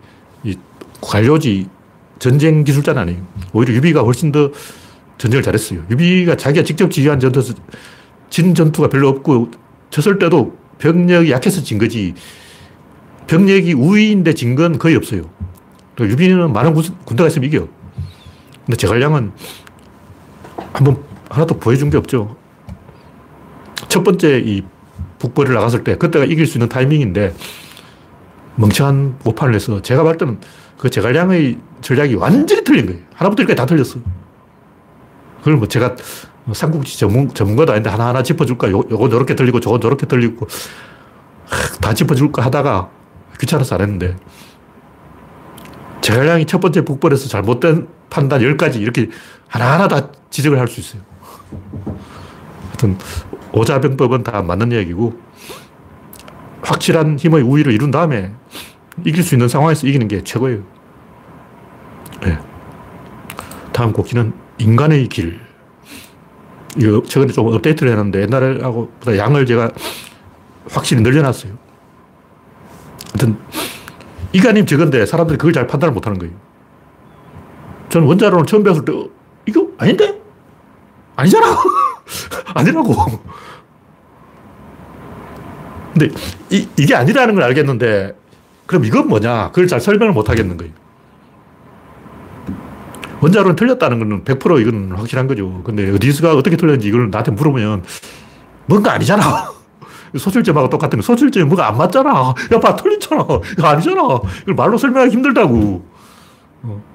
이 관료지, 전쟁 기술자는 아니에요. 오히려 유비가 훨씬 더 전쟁을 잘했어요. 유비가 자기가 직접 지휘한 전투에서 진 전투가 별로 없고 쳤을 때도 병력이 약해서 진 거지 병력이 우위인데 진 건 거의 없어요. 유비는 많은 군대가 있으면 이겨요. 근데 제갈량은 한번 하나도 보여준 게 없죠. 첫 번째 이 북벌을 나갔을 때 그때가 이길 수 있는 타이밍인데 멍청한 오판을 해서 제가 봤을 때는 그 제갈량의 전략이 완전히 틀린 거예요. 하나부터 이렇게 다 틀렸어. 그걸 뭐 제가 삼국지 전문, 전문가도 아닌데 하나하나 짚어줄까? 요, 요건 요렇게 틀리고 저건 저렇게 틀리고 다 짚어줄까 하다가 귀찮아서 안 했는데 제갈량이 첫 번째 북벌에서 잘못된 판단 열 가지 이렇게 하나하나 다 지적을 할 수 있어요. 하여튼 오자병법은 다 맞는 이야기고 확실한 힘의 우위를 이룬 다음에 이길 수 있는 상황에서 이기는 게 최고예요. 네. 다음 곡지는 인간의 길. 이거 최근에 좀 업데이트를 해놨는데 옛날하고 보다 양을 제가 확실히 늘려놨어요. 하여튼 이간힘 적은데 사람들이 그걸 잘 판단을 못하는 거예요. 저는 원자론을 처음 배웠을 때, 이거 아닌데? 아니잖아. 아니라고. 근데 이, 이게 아니라는 걸 알겠는데, 그럼 이건 뭐냐? 그걸 잘 설명을 못 하겠는 거예요. 원자론 틀렸다는 건 백 퍼센트 이건 확실한 거죠. 근데 어디서가 어떻게 틀렸는지 이걸 나한테 물으면, 뭔가 아니잖아. 소실점하고 똑같은 거. 소실점이 뭐가 안 맞잖아. 야, 봐, 틀렸잖아. 이거 아니잖아. 이걸 말로 설명하기 힘들다고. 어.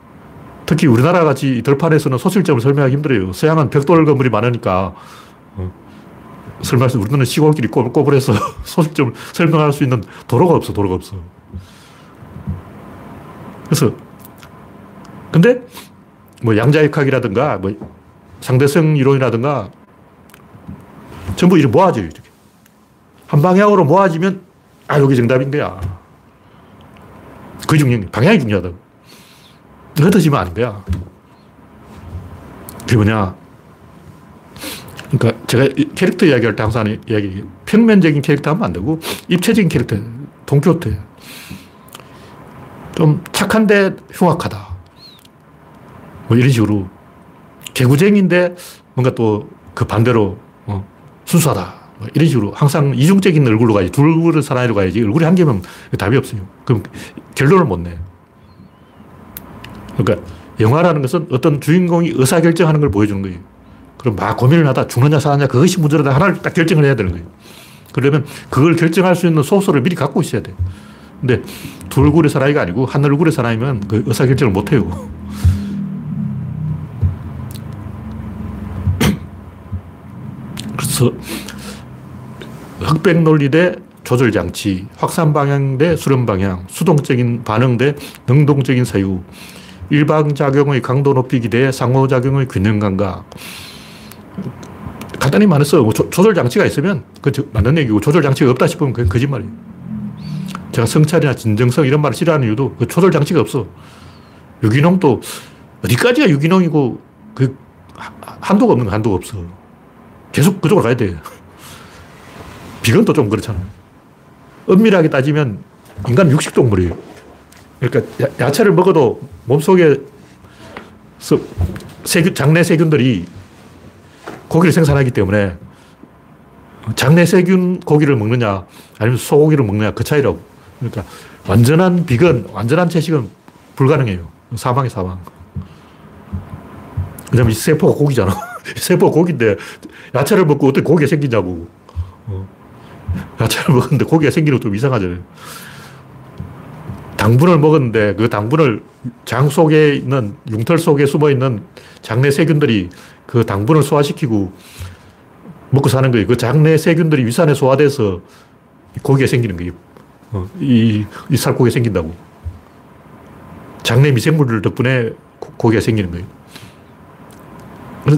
특히 우리나라같이 들판에서는 소실점을 설명하기 힘들어요. 서양은 벽돌 건물이 많으니까 설마 우리는 시골끼리 꼬불꼬불해서 소실점을 설명할 수 있는 도로가 없어. 도로가 없어. 그래서 근데 뭐 양자역학이라든가 뭐 상대성이론이라든가 전부 이렇게 모아져요. 이렇게 한 방향으로 모아지면 아 여기 정답인 거야. 그게 중요해. 방향이 중요하다고. 흩어지면 아닌 거야. 그게 뭐냐. 그러니까 제가 캐릭터 이야기할 때 항상 이야기해요. 평면적인 캐릭터 하면 안 되고 입체적인 캐릭터. 동키호테. 좀 착한데 흉악하다. 뭐 이런 식으로. 개구쟁인데 뭔가 또 그 반대로 어, 순수하다. 뭐 이런 식으로. 항상 이중적인 얼굴로 가야지. 둘을 사나이로 가야지. 얼굴이 한 개면 답이 없어요. 그럼 결론을 못 내. 그러니까 영화라는 것은 어떤 주인공이 의사결정하는 걸 보여주는 거예요. 그럼 막 고민을 하다 죽느냐 사느냐 그것이 문제라다 하나를 딱 결정을 해야 되는 거예요. 그러면 그걸 결정할 수 있는 소설을 미리 갖고 있어야 돼요. 근데 두 얼굴의 사나이가 아니고 한 얼굴의 사나이면 그 의사결정을 못 해요. 그래서 흑백 논리 대 조절장치, 확산 방향 대 수렴 방향, 수동적인 반응 대 능동적인 사유, 일방작용의 강도 높이기 대 상호작용의 균형 감각. 간단히 말해서 조, 조절장치가 있으면 그 맞는 얘기고 조절장치가 없다 싶으면 그건 거짓말이에요. 제가 성찰이나 진정성 이런 말을 싫어하는 이유도 그 조절장치가 없어. 유기농도 어디까지가 유기농이고 그 한도가 없는 거 한도가 없어. 계속 그쪽으로 가야 돼. 비건도 좀 그렇잖아. 엄밀하게 따지면 인간은 육식동물이에요. 그러니까 야채를 먹어도 몸속에 세균, 장내 세균들이 고기를 생산하기 때문에 장내 세균 고기를 먹느냐 아니면 소고기를 먹느냐 그 차이라고. 그러니까 완전한 비건, 완전한 채식은 불가능해요. 사망이야 사망. 왜냐면 세포가 고기잖아. 세포가 고기인데 야채를 먹고 어떻게 고기가 생기냐고. 야채를 먹었는데 고기가 생기는 것도 좀 이상하잖아요. 당분을 먹었는데 그 당분을 장 속에 있는 융털 속에 숨어있는 장내 세균들이 그 당분을 소화시키고 먹고 사는 거예요. 그 장내 세균들이 위산에 소화돼서 고기가 생기는 거예요. 어, 이, 이 살코기가 생긴다고. 장내 미생물 덕분에 고기가 생기는 거예요.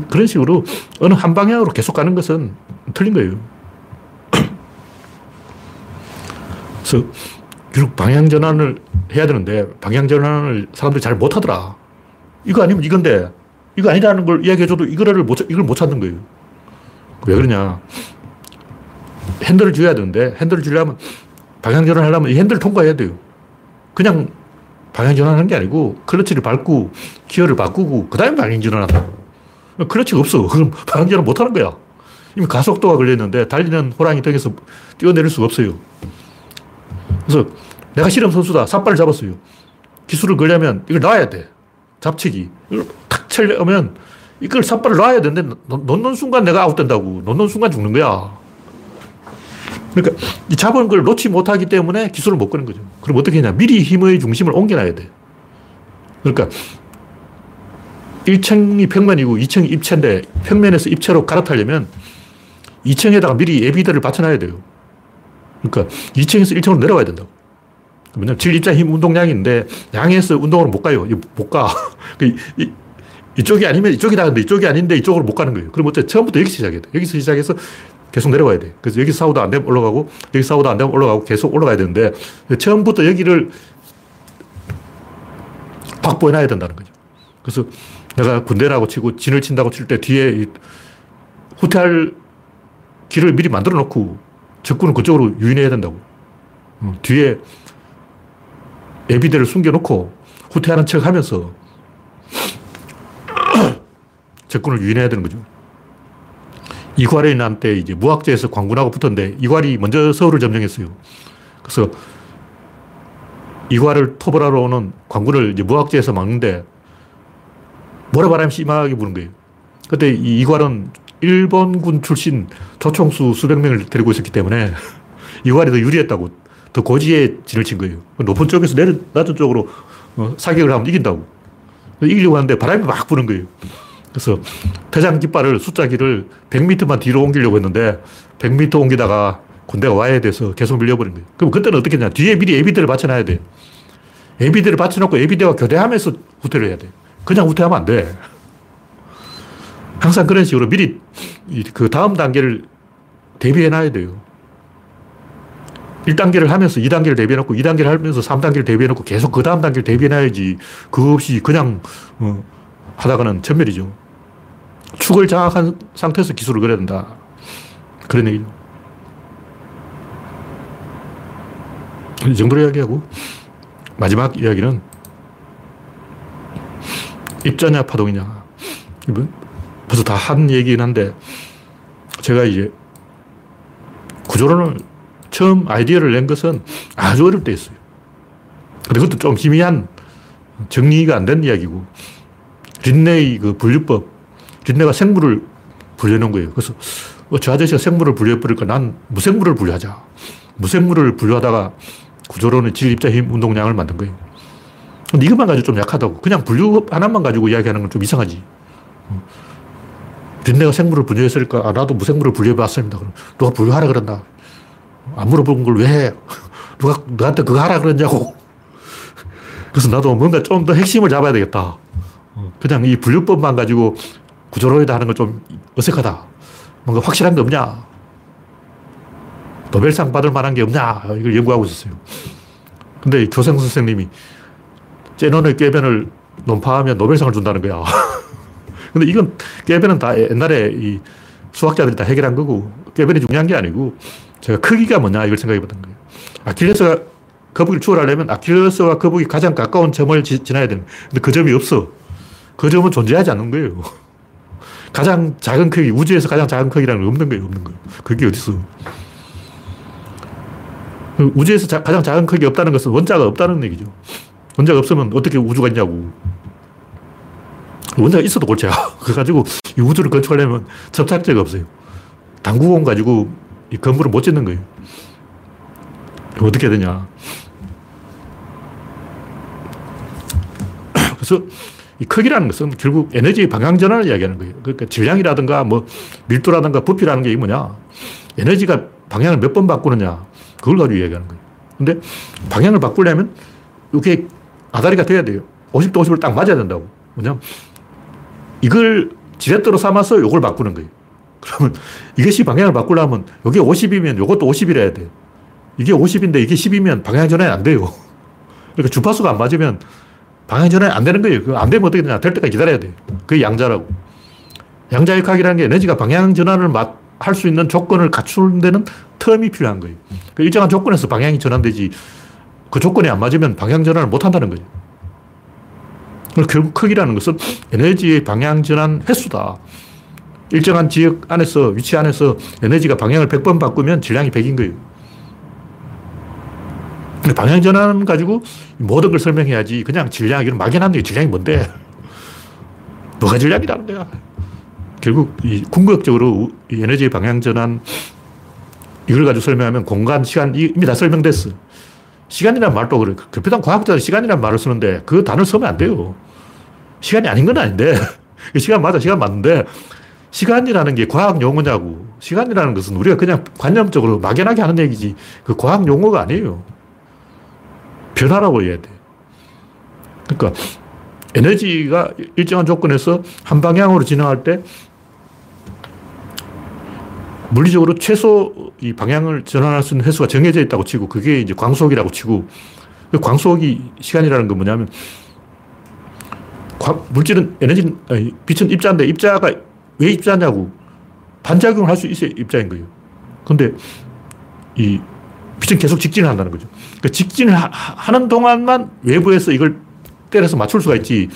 그런 식으로 어느 한 방향으로 계속 가는 것은 틀린 거예요. 그래서 결국 방향전환을 해야 되는데 방향전환을 사람들이 잘 못하더라. 이거 아니면 이건데 이거 아니라는 걸 이야기해줘도 이거를 못, 이걸 못 찾는 거예요. 왜 그러냐. 핸들을 쥐어야 되는데 핸들을 쥐려면 방향전환을 하려면 이 핸들을 통과해야 돼요. 그냥 방향전환하는 게 아니고 클러치를 밟고 기어를 바꾸고 그 다음에 방향전환한다. 클러치가 없어. 그럼 방향전환 못하는 거야. 이미 가속도가 걸려있는데 달리는 호랑이 턱에서 뛰어내릴 수가 없어요. 그래서 내가 실험 선수다. 삿발을 잡았어요. 기술을 걸려면 이걸 놔야 돼. 잡치기. 이걸 탁 채려면 이걸 삿발을 놔야 되는데 놓는 순간 내가 아웃된다고. 놓는 순간 죽는 거야. 그러니까 이 잡은 걸 놓지 못하기 때문에 기술을 못 거는 거죠. 그럼 어떻게 하냐. 미리 힘의 중심을 옮겨놔야 돼. 그러니까 일 층이 평면이고 이 층이 입체인데 평면에서 입체로 갈아타려면 이 층에다가 미리 예비대를 받쳐놔야 돼요. 그러니까 이 층에서 일 층으로 내려와야 된다고. 왜냐면 질, 입자, 힘, 운동량인데 양에서 운동으로 못 가요. 못 가. 이, 이쪽이 아니면 이쪽이다. 근데 이쪽이 아닌데 이쪽으로 못 가는 거예요. 그럼 어째 처음부터 여기서 시작해야 돼. 여기서 시작해서 계속 내려와야 돼. 그래서 여기서 싸우다 안 되면 올라가고 여기서 싸우다 안 되면 올라가고 계속 올라가야 되는데 처음부터 여기를 확보해놔야 된다는 거죠. 그래서 내가 군대라고 치고 진을 친다고 칠 때 뒤에 후퇴할 길을 미리 만들어 놓고 적군은 그쪽으로 유인해야 된다고. 뒤에 예비대를 숨겨놓고 후퇴하는 척 하면서 적군을 유인해야 되는 거죠. 이괄의 난 때 이제 무학재에서 광군하고 붙었는데 이괄이 먼저 서울을 점령했어요. 그래서 이괄을 토벌하러 오는 광군을 이제 무학재에서 막는데 모래바람이 심하게 부는 거예요. 그때 이 이괄은 일본군 출신 조총수 수백 명을 데리고 있었기 때문에 이괄이 더 유리했다고. 더 고지에 진을 친 거예요. 높은 쪽에서 내려 낮은 쪽으로 사격을 하면 이긴다고. 이기려고 하는데 바람이 막 부는 거예요. 그래서 태장 깃발을, 숫자기를 백 미터만 뒤로 옮기려고 했는데 백 미터 옮기다가 군대가 와야 돼서 계속 밀려버린 거예요. 그럼 그때는 어떻게 했냐. 뒤에 미리 예비대를 받쳐놔야 돼요. 예비대를 받쳐놓고 예비대와 교대하면서 후퇴를 해야 돼요. 그냥 후퇴하면 안 돼. 항상 그런 식으로 미리 그 다음 단계를 대비해놔야 돼요. 일 단계를 하면서 이 단계를 대비해놓고 이 단계를 하면서 삼 단계를 대비해놓고 계속 그 다음 단계를 대비해놔야지. 그거 없이 그냥 어, 하다가는 전멸이죠. 축을 장악한 상태에서 기술을 그려야 된다. 그런 얘기죠. 이 정도로 이야기하고 마지막 이야기는 입자냐 파동이냐. 벌써 다 한 얘기긴 한데 제가 이제 구조론을 처음 아이디어를 낸 것은 아주 어릴 때 했어요. 근데 그것도 좀 희미한 정리가 안 된 이야기고 린네의 그 분류법, 린네가 생물을 분류해놓은 거예요. 그래서 저 아저씨가 생물을 분류해버리니까 난 무생물을 분류하자. 무생물을 분류하다가 구조론의 질, 입자, 힘, 운동량을 만든 거예요. 근데 이것만 가지고 좀 약하다고. 그냥 분류 하나만 가지고 이야기하는 건 좀 이상하지. 린네가 생물을 분류했으니까 아, 나도 무생물을 분류해봤습니다. 그럼 누가 분류하라 그랬나? 안 물어본 걸 왜 해? 누가 너한테 그거 하라 그러냐고. 그래서 나도 뭔가 좀 더 핵심을 잡아야 되겠다. 그냥 이 분류법만 가지고 구조론이다 하는 건 좀 어색하다. 뭔가 확실한 게 없냐? 노벨상 받을 만한 게 없냐? 이걸 연구하고 있었어요. 근데 조생 선생님이 제논의 꾀변을 논파하면 노벨상을 준다는 거야. 근데 이건 꾀변은 다 옛날에 이 수학자들이 다 해결한 거고 꾀변이 중요한 게 아니고 제가 크기가 뭐냐 이걸 생각해 봤던 거예요. 아킬레스가 거북이를 추월하려면 아킬레스와 거북이 가장 가까운 점을 지, 지나야 되는. 근데 그 점이 없어. 그 점은 존재하지 않는 거예요. 가장 작은 크기, 우주에서 가장 작은 크기라는 건 없는 거예요. 없는 거예요. 그게 어딨어. 우주에서 자, 가장 작은 크기 없다는 것은 원자가 없다는 얘기죠. 원자가 없으면 어떻게 우주가 있냐고. 원자가 있어도 골치야. 그래가지고 이 우주를 건축하려면 접착제가 없어요. 당구공 가지고 이 건물을 못 짓는 거예요. 어떻게 해야 되냐. 그래서 이 크기라는 것은 결국 에너지의 방향전환을 이야기하는 거예요. 그러니까 질량이라든가 뭐 밀도라든가 부피라는 게 뭐냐. 에너지가 방향을 몇 번 바꾸느냐. 그걸 가지고 이야기하는 거예요. 근데 방향을 바꾸려면 이렇게 아다리가 돼야 돼요. 오십 도 오십을 딱 맞아야 된다고. 뭐냐면 이걸 지렛대로 삼아서 이걸 바꾸는 거예요. 그러면 이것이 방향을 바꾸려면 이게 오십이면 이것도 오십이라 돼. 이게 오십인데 이게 십이면 방향전환이 안 돼요. 그러니까 주파수가 안 맞으면 방향전환이 안 되는 거예요. 안 되면 어떻게 되냐. 될 때까지 기다려야 돼요. 그게 양자라고. 양자역학이라는 게 에너지가 방향전환을 할 수 있는 조건을 갖추는 데는 텀이 필요한 거예요. 그러니까 일정한 조건에서 방향이 전환되지 그 조건이 안 맞으면 방향전환을 못 한다는 거예요. 결국 크기라는 것은 에너지의 방향전환 횟수다. 일정한 지역 안에서, 위치 안에서 에너지가 방향을 백 번 바꾸면 질량이 백인 거예요. 근데 방향전환 가지고 모든 걸 설명해야지 그냥 질량, 이런 막연한 게 질량이 뭔데? 뭐가 질량이라는 거야? 결국 이 궁극적으로 이 에너지의 방향전환 이걸 가지고 설명하면 공간, 시간 이미 다 설명됐어. 시간이란 말도 그래. 급변한 과학자들은 시간이란 말을 쓰는데 그 단어를 쓰면 안 돼요. 시간이 아닌 건 아닌데. 시간 맞아, 시간 맞는데. 시간이라는 게 과학 용어냐고. 시간이라는 것은 우리가 그냥 관념적으로 막연하게 하는 얘기지 그 과학 용어가 아니에요. 변화라고 해야 돼. 그러니까 에너지가 일정한 조건에서 한 방향으로 진행할 때 물리적으로 최소 이 방향을 전환할 수 있는 횟수가 정해져 있다고 치고 그게 이제 광속이라고 치고 그 광속이 시간이라는 건 뭐냐면 물질은 에너지는 아니, 빛은 입자인데 입자가 왜 입자냐고. 반작용을 할 수 있어야 입자인 거예요. 그런데 이 빛은 계속 직진을 한다는 거죠. 그러니까 직진을 하, 하는 동안만 외부에서 이걸 때려서 맞출 수가 있지.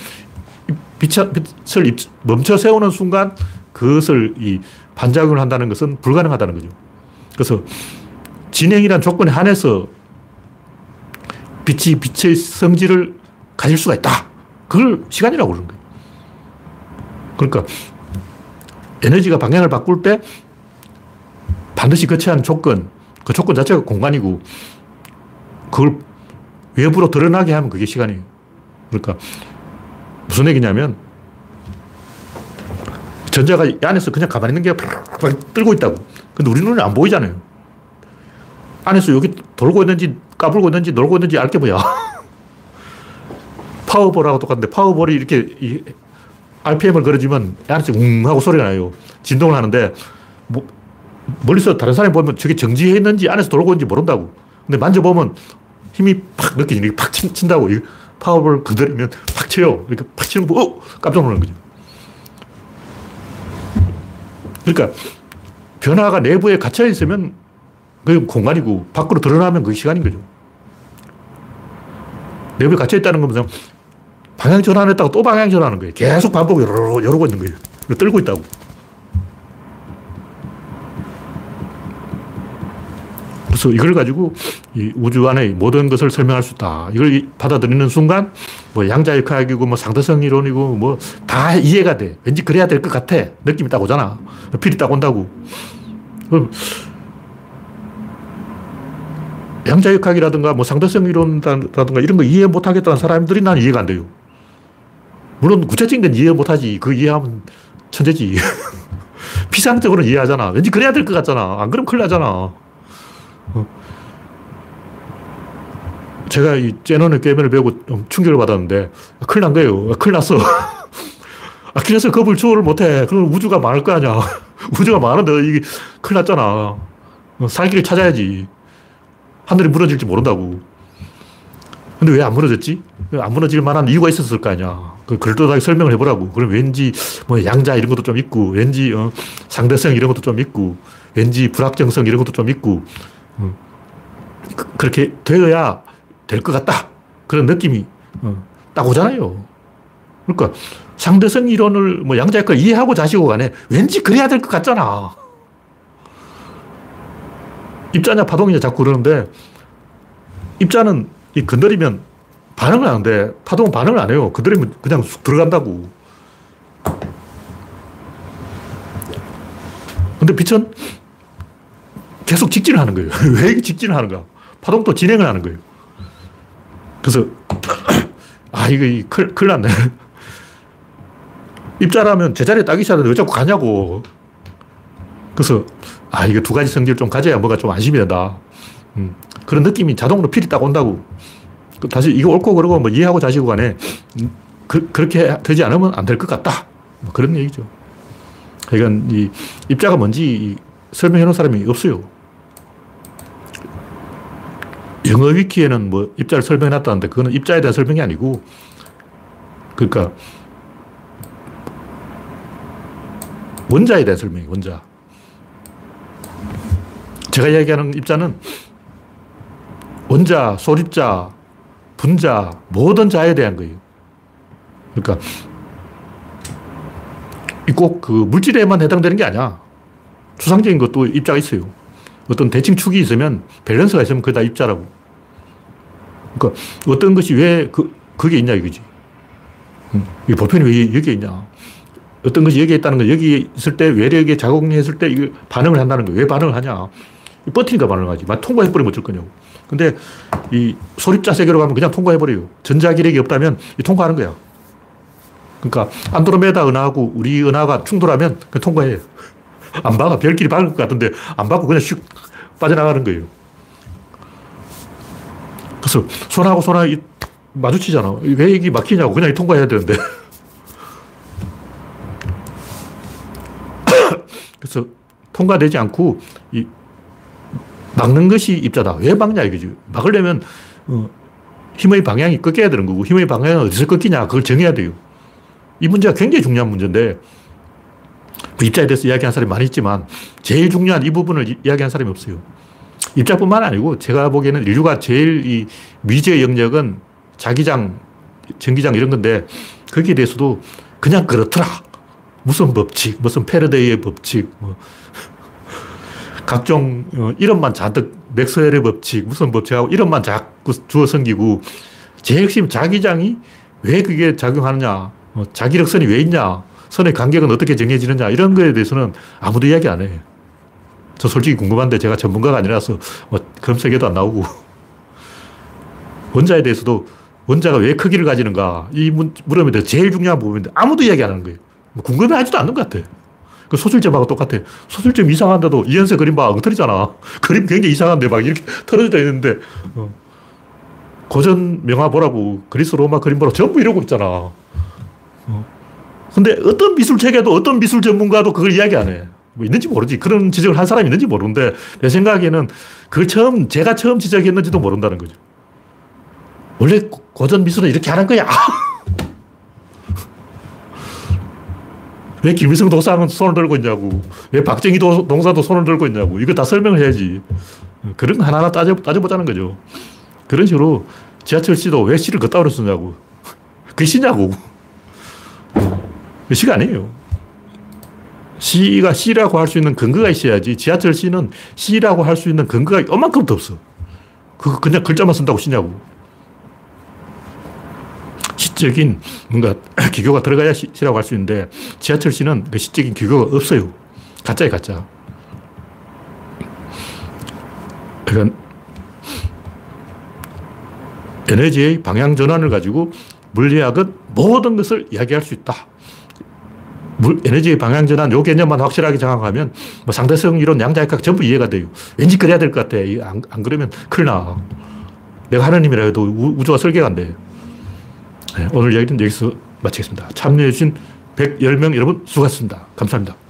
빛을, 빛을 멈춰 세우는 순간 그것을 이 반작용을 한다는 것은 불가능하다는 거죠. 그래서 진행이란 조건에 한해서 빛이 빛의 성질을 가질 수가 있다. 그걸 시간이라고 그러는 거예요. 그러니까 에너지가 방향을 바꿀 때 반드시 거치한 조건, 그 조건 자체가 공간이고 그걸 외부로 드러나게 하면 그게 시간이에요. 그러니까 무슨 얘기냐면 전자가 이 안에서 그냥 가만히 있는 게 막 뜨고 있다고. 근데 우리 눈에 안 보이잖아요. 안에서 여기 돌고 있는지 까불고 있는지 놀고 있는지 알게 뭐야. 파워볼하고 똑같은데 파워볼이 이렇게 이 알피엠을 걸어주면 안에서 웅 하고 소리가 나요. 진동을 하는데 뭐 멀리서 다른 사람이 보면 저게 정지해 있는지 안에서 돌고 있는지 모른다고. 근데 만져보면 힘이 팍 느껴지니 팍 친, 친다고. 이 파워볼 건드리면 팍 쳐요. 이렇게 팍 치는 거 어! 깜짝 놀라는 거죠. 그러니까 변화가 내부에 갇혀 있으면 그게 공간이고 밖으로 드러나면 그게 시간인 거죠. 내부에 갇혀 있다는 건 그냥 방향 전환했다고 또 방향 전환하는 거예요. 계속 반복이 이러고 있는 거예요. 떨고 있다고. 그래서 이걸 가지고 이 우주 안의 모든 것을 설명할 수 있다. 이걸 받아들이는 순간 뭐 양자역학이고 뭐 상대성이론이고 뭐 다 이해가 돼. 왠지 그래야 될 것 같아. 느낌이 딱 오잖아. 필이 딱 온다고. 양자역학이라든가 뭐 상대성이론이라든가 이런 거 이해 못하겠다는 사람들이 난 이해가 안 돼요. 물론 구체적인 건 이해 못하지. 그 이해하면 천재지. 피상적으로는 이해하잖아. 왠지 그래야 될 것 같잖아. 안 그러면 큰일 나잖아. 제가 이 제논의 깨면을 배우고 좀 충격을 받았는데 아, 큰일 난 거예요. 아, 큰일 났어. 아, 그래서 겁을 추월을 못해. 그럼 우주가 많을 거 아니야. 우주가 많은데 이게 큰일 났잖아. 살 길을 찾아야지. 하늘이 무너질지 모른다고. 근데 왜 안 무너졌지? 안 무너질 만한 이유가 있었을 거 아니야. 그 걸도닥이 설명을 해보라고. 그럼 왠지 뭐 양자 이런 것도 좀 있고, 왠지 어, 상대성 이런 것도 좀 있고, 왠지 불확정성 이런 것도 좀 있고, 어, 그, 그렇게 되어야 될 것 같다. 그런 느낌이 어, 딱 오잖아요. 그러니까 상대성 이론을 뭐 양자역학을 이해하고 자시고 간에 왠지 그래야 될 것 같잖아. 입자냐 파동이냐 자꾸 그러는데 입자는 이 건드리면 반응을 하는데 파동은 반응을 안 해요. 건드리면 그냥 쑥 들어간다고. 근데 빛은 계속 직진을 하는 거예요. 왜 직진을 하는가? 파동도 진행을 하는 거예요. 그래서 아 이거 큰, 큰일 났네. 입자라면 제자리에 딱 있어야 되는데 왜 자꾸 가냐고. 그래서 아, 이거 두 가지 성질 좀 가져야 뭐가 좀 안심이 된다. 음, 그런 느낌이 자동으로 필이 딱 온다고. 다시 이거 옳고 그러고 뭐 이해하고 자시고 간에 그, 그렇게 되지 않으면 안 될 것 같다. 뭐 그런 얘기죠. 그러니까 이 입자가 뭔지 설명해 놓은 사람이 없어요. 영어 위키에는 뭐 입자를 설명해 놨다는데 그거는 입자에 대한 설명이 아니고 그러니까 원자에 대한 설명이에요. 원자. 제가 이야기하는 입자는 원자, 소립자, 분자, 모든 자에 대한 거예요. 그러니까 꼭 그 물질에만 해당되는 게 아니야. 추상적인 것도 입자가 있어요. 어떤 대칭 축이 있으면 밸런스가 있으면 그게 다 입자라고. 그러니까 어떤 것이 왜 그, 그게 있냐 이거지. 이 볼펜이 왜 여기에 있냐. 어떤 것이 여기에 있다는 건 여기 있을 때 외력에 작용했을 때 이거 반응을 한다는 거예요. 왜 반응을 하냐. 버티니까 반응을 하지. 막 통과해버리면 어쩔 거냐고. 근데 이 소립자 세계로 가면 그냥 통과해버려요. 전자기력이 없다면 통과하는 거야. 그러니까 안드로메다 은하하고 우리 은하가 충돌하면 그냥 통과해요. 안 박아. 별길이 박을 것 같은데 안 박고 그냥 슉 빠져나가는 거예요. 그래서 손하고 손하고 마주치잖아. 왜 이게 막히냐고. 그냥 통과해야 되는데. 그래서 통과되지 않고 이 막는 것이 입자다. 왜 막냐 이거지. 막으려면 어, 힘의 방향이 꺾여야 되는 거고 힘의 방향은 어디서 꺾이냐 그걸 정해야 돼요. 이 문제가 굉장히 중요한 문제인데 그 입자에 대해서 이야기한 사람이 많이 있지만 제일 중요한 이 부분을 이, 이야기한 사람이 없어요. 입자뿐만 아니고 제가 보기에는 인류가 제일 이 미지의 영역은 자기장, 전기장 이런 건데 거기에 대해서도 그냥 그렇더라. 무슨 법칙, 무슨 패러데이의 법칙, 뭐 각종 이름만 잔뜩 맥스웰의 법칙, 무슨 법칙하고 이름만 자꾸 주워 섬기고 제일 핵심 자기장이 왜 그게 작용하느냐, 자기력선이 왜 있냐, 선의 간격은 어떻게 정해지느냐 이런 거에 대해서는 아무도 이야기 안 해. 저 솔직히 궁금한데 제가 전문가가 아니라서 뭐 그럼 세계도 안 나오고 원자에 대해서도 원자가 왜 크기를 가지는가 이 문, 물음에 대해서 제일 중요한 부분인데 아무도 이야기 안 하는 거예요. 뭐 궁금해하지도 않는 것 같아. 그 소실점하고 똑같아. 소실점 이상한데도 이현세 그림 봐, 엉터리잖아. 그림 굉장히 이상한데 막 이렇게 틀어져 있는데 어. 고전 명화 보라고, 그리스 로마 그림 보라고 전부 이러고 있잖아. 어. 근데 어떤 미술책에도 어떤 미술 전문가도 그걸 이야기 안 해. 뭐 있는지 모르지. 그런 지적을 한 사람이 있는지 모르는데 내 생각에는 그걸 처음, 제가 처음 지적했는지도 모른다는 거죠. 원래 고전 미술은 이렇게 하는 거야. 왜 김일성 도사는 손을 들고 있냐고. 왜 박정희 동사도 손을 들고 있냐고. 이거 다 설명을 해야지. 그런 거 하나하나 따져, 따져보자는 거죠. 그런 식으로 지하철 씨도 왜 씨를 걷다 그랬었냐고. 그게 씨냐고. 그게 씨가 아니에요. 씨가 씨라고 할 수 있는 근거가 있어야지. 지하철 씨는 씨라고 할 수 있는 근거가 이만큼도 없어. 그거 그냥 글자만 쓴다고 씨냐고. 시적인 뭔가 기교가 들어가야 시라고 할 수 있는데 지하철 시는 그 시적인 기교가 없어요. 가짜예요, 가짜. 그러니까 에너지의 방향 전환을 가지고 물리학은 모든 것을 이야기할 수 있다. 물, 에너지의 방향 전환 요 개념만 확실하게 장악하면 뭐 상대성이론, 양자역학 전부 이해가 돼요. 왠지 그래야 될 것 같아. 안, 안 그러면 큰일 나. 내가 하나님이라 해도 우, 우주가 설계가 안 돼. 네, 오늘 이야기는 여기서 마치겠습니다. 참여해주신 백십 명 여러분 수고하셨습니다. 감사합니다.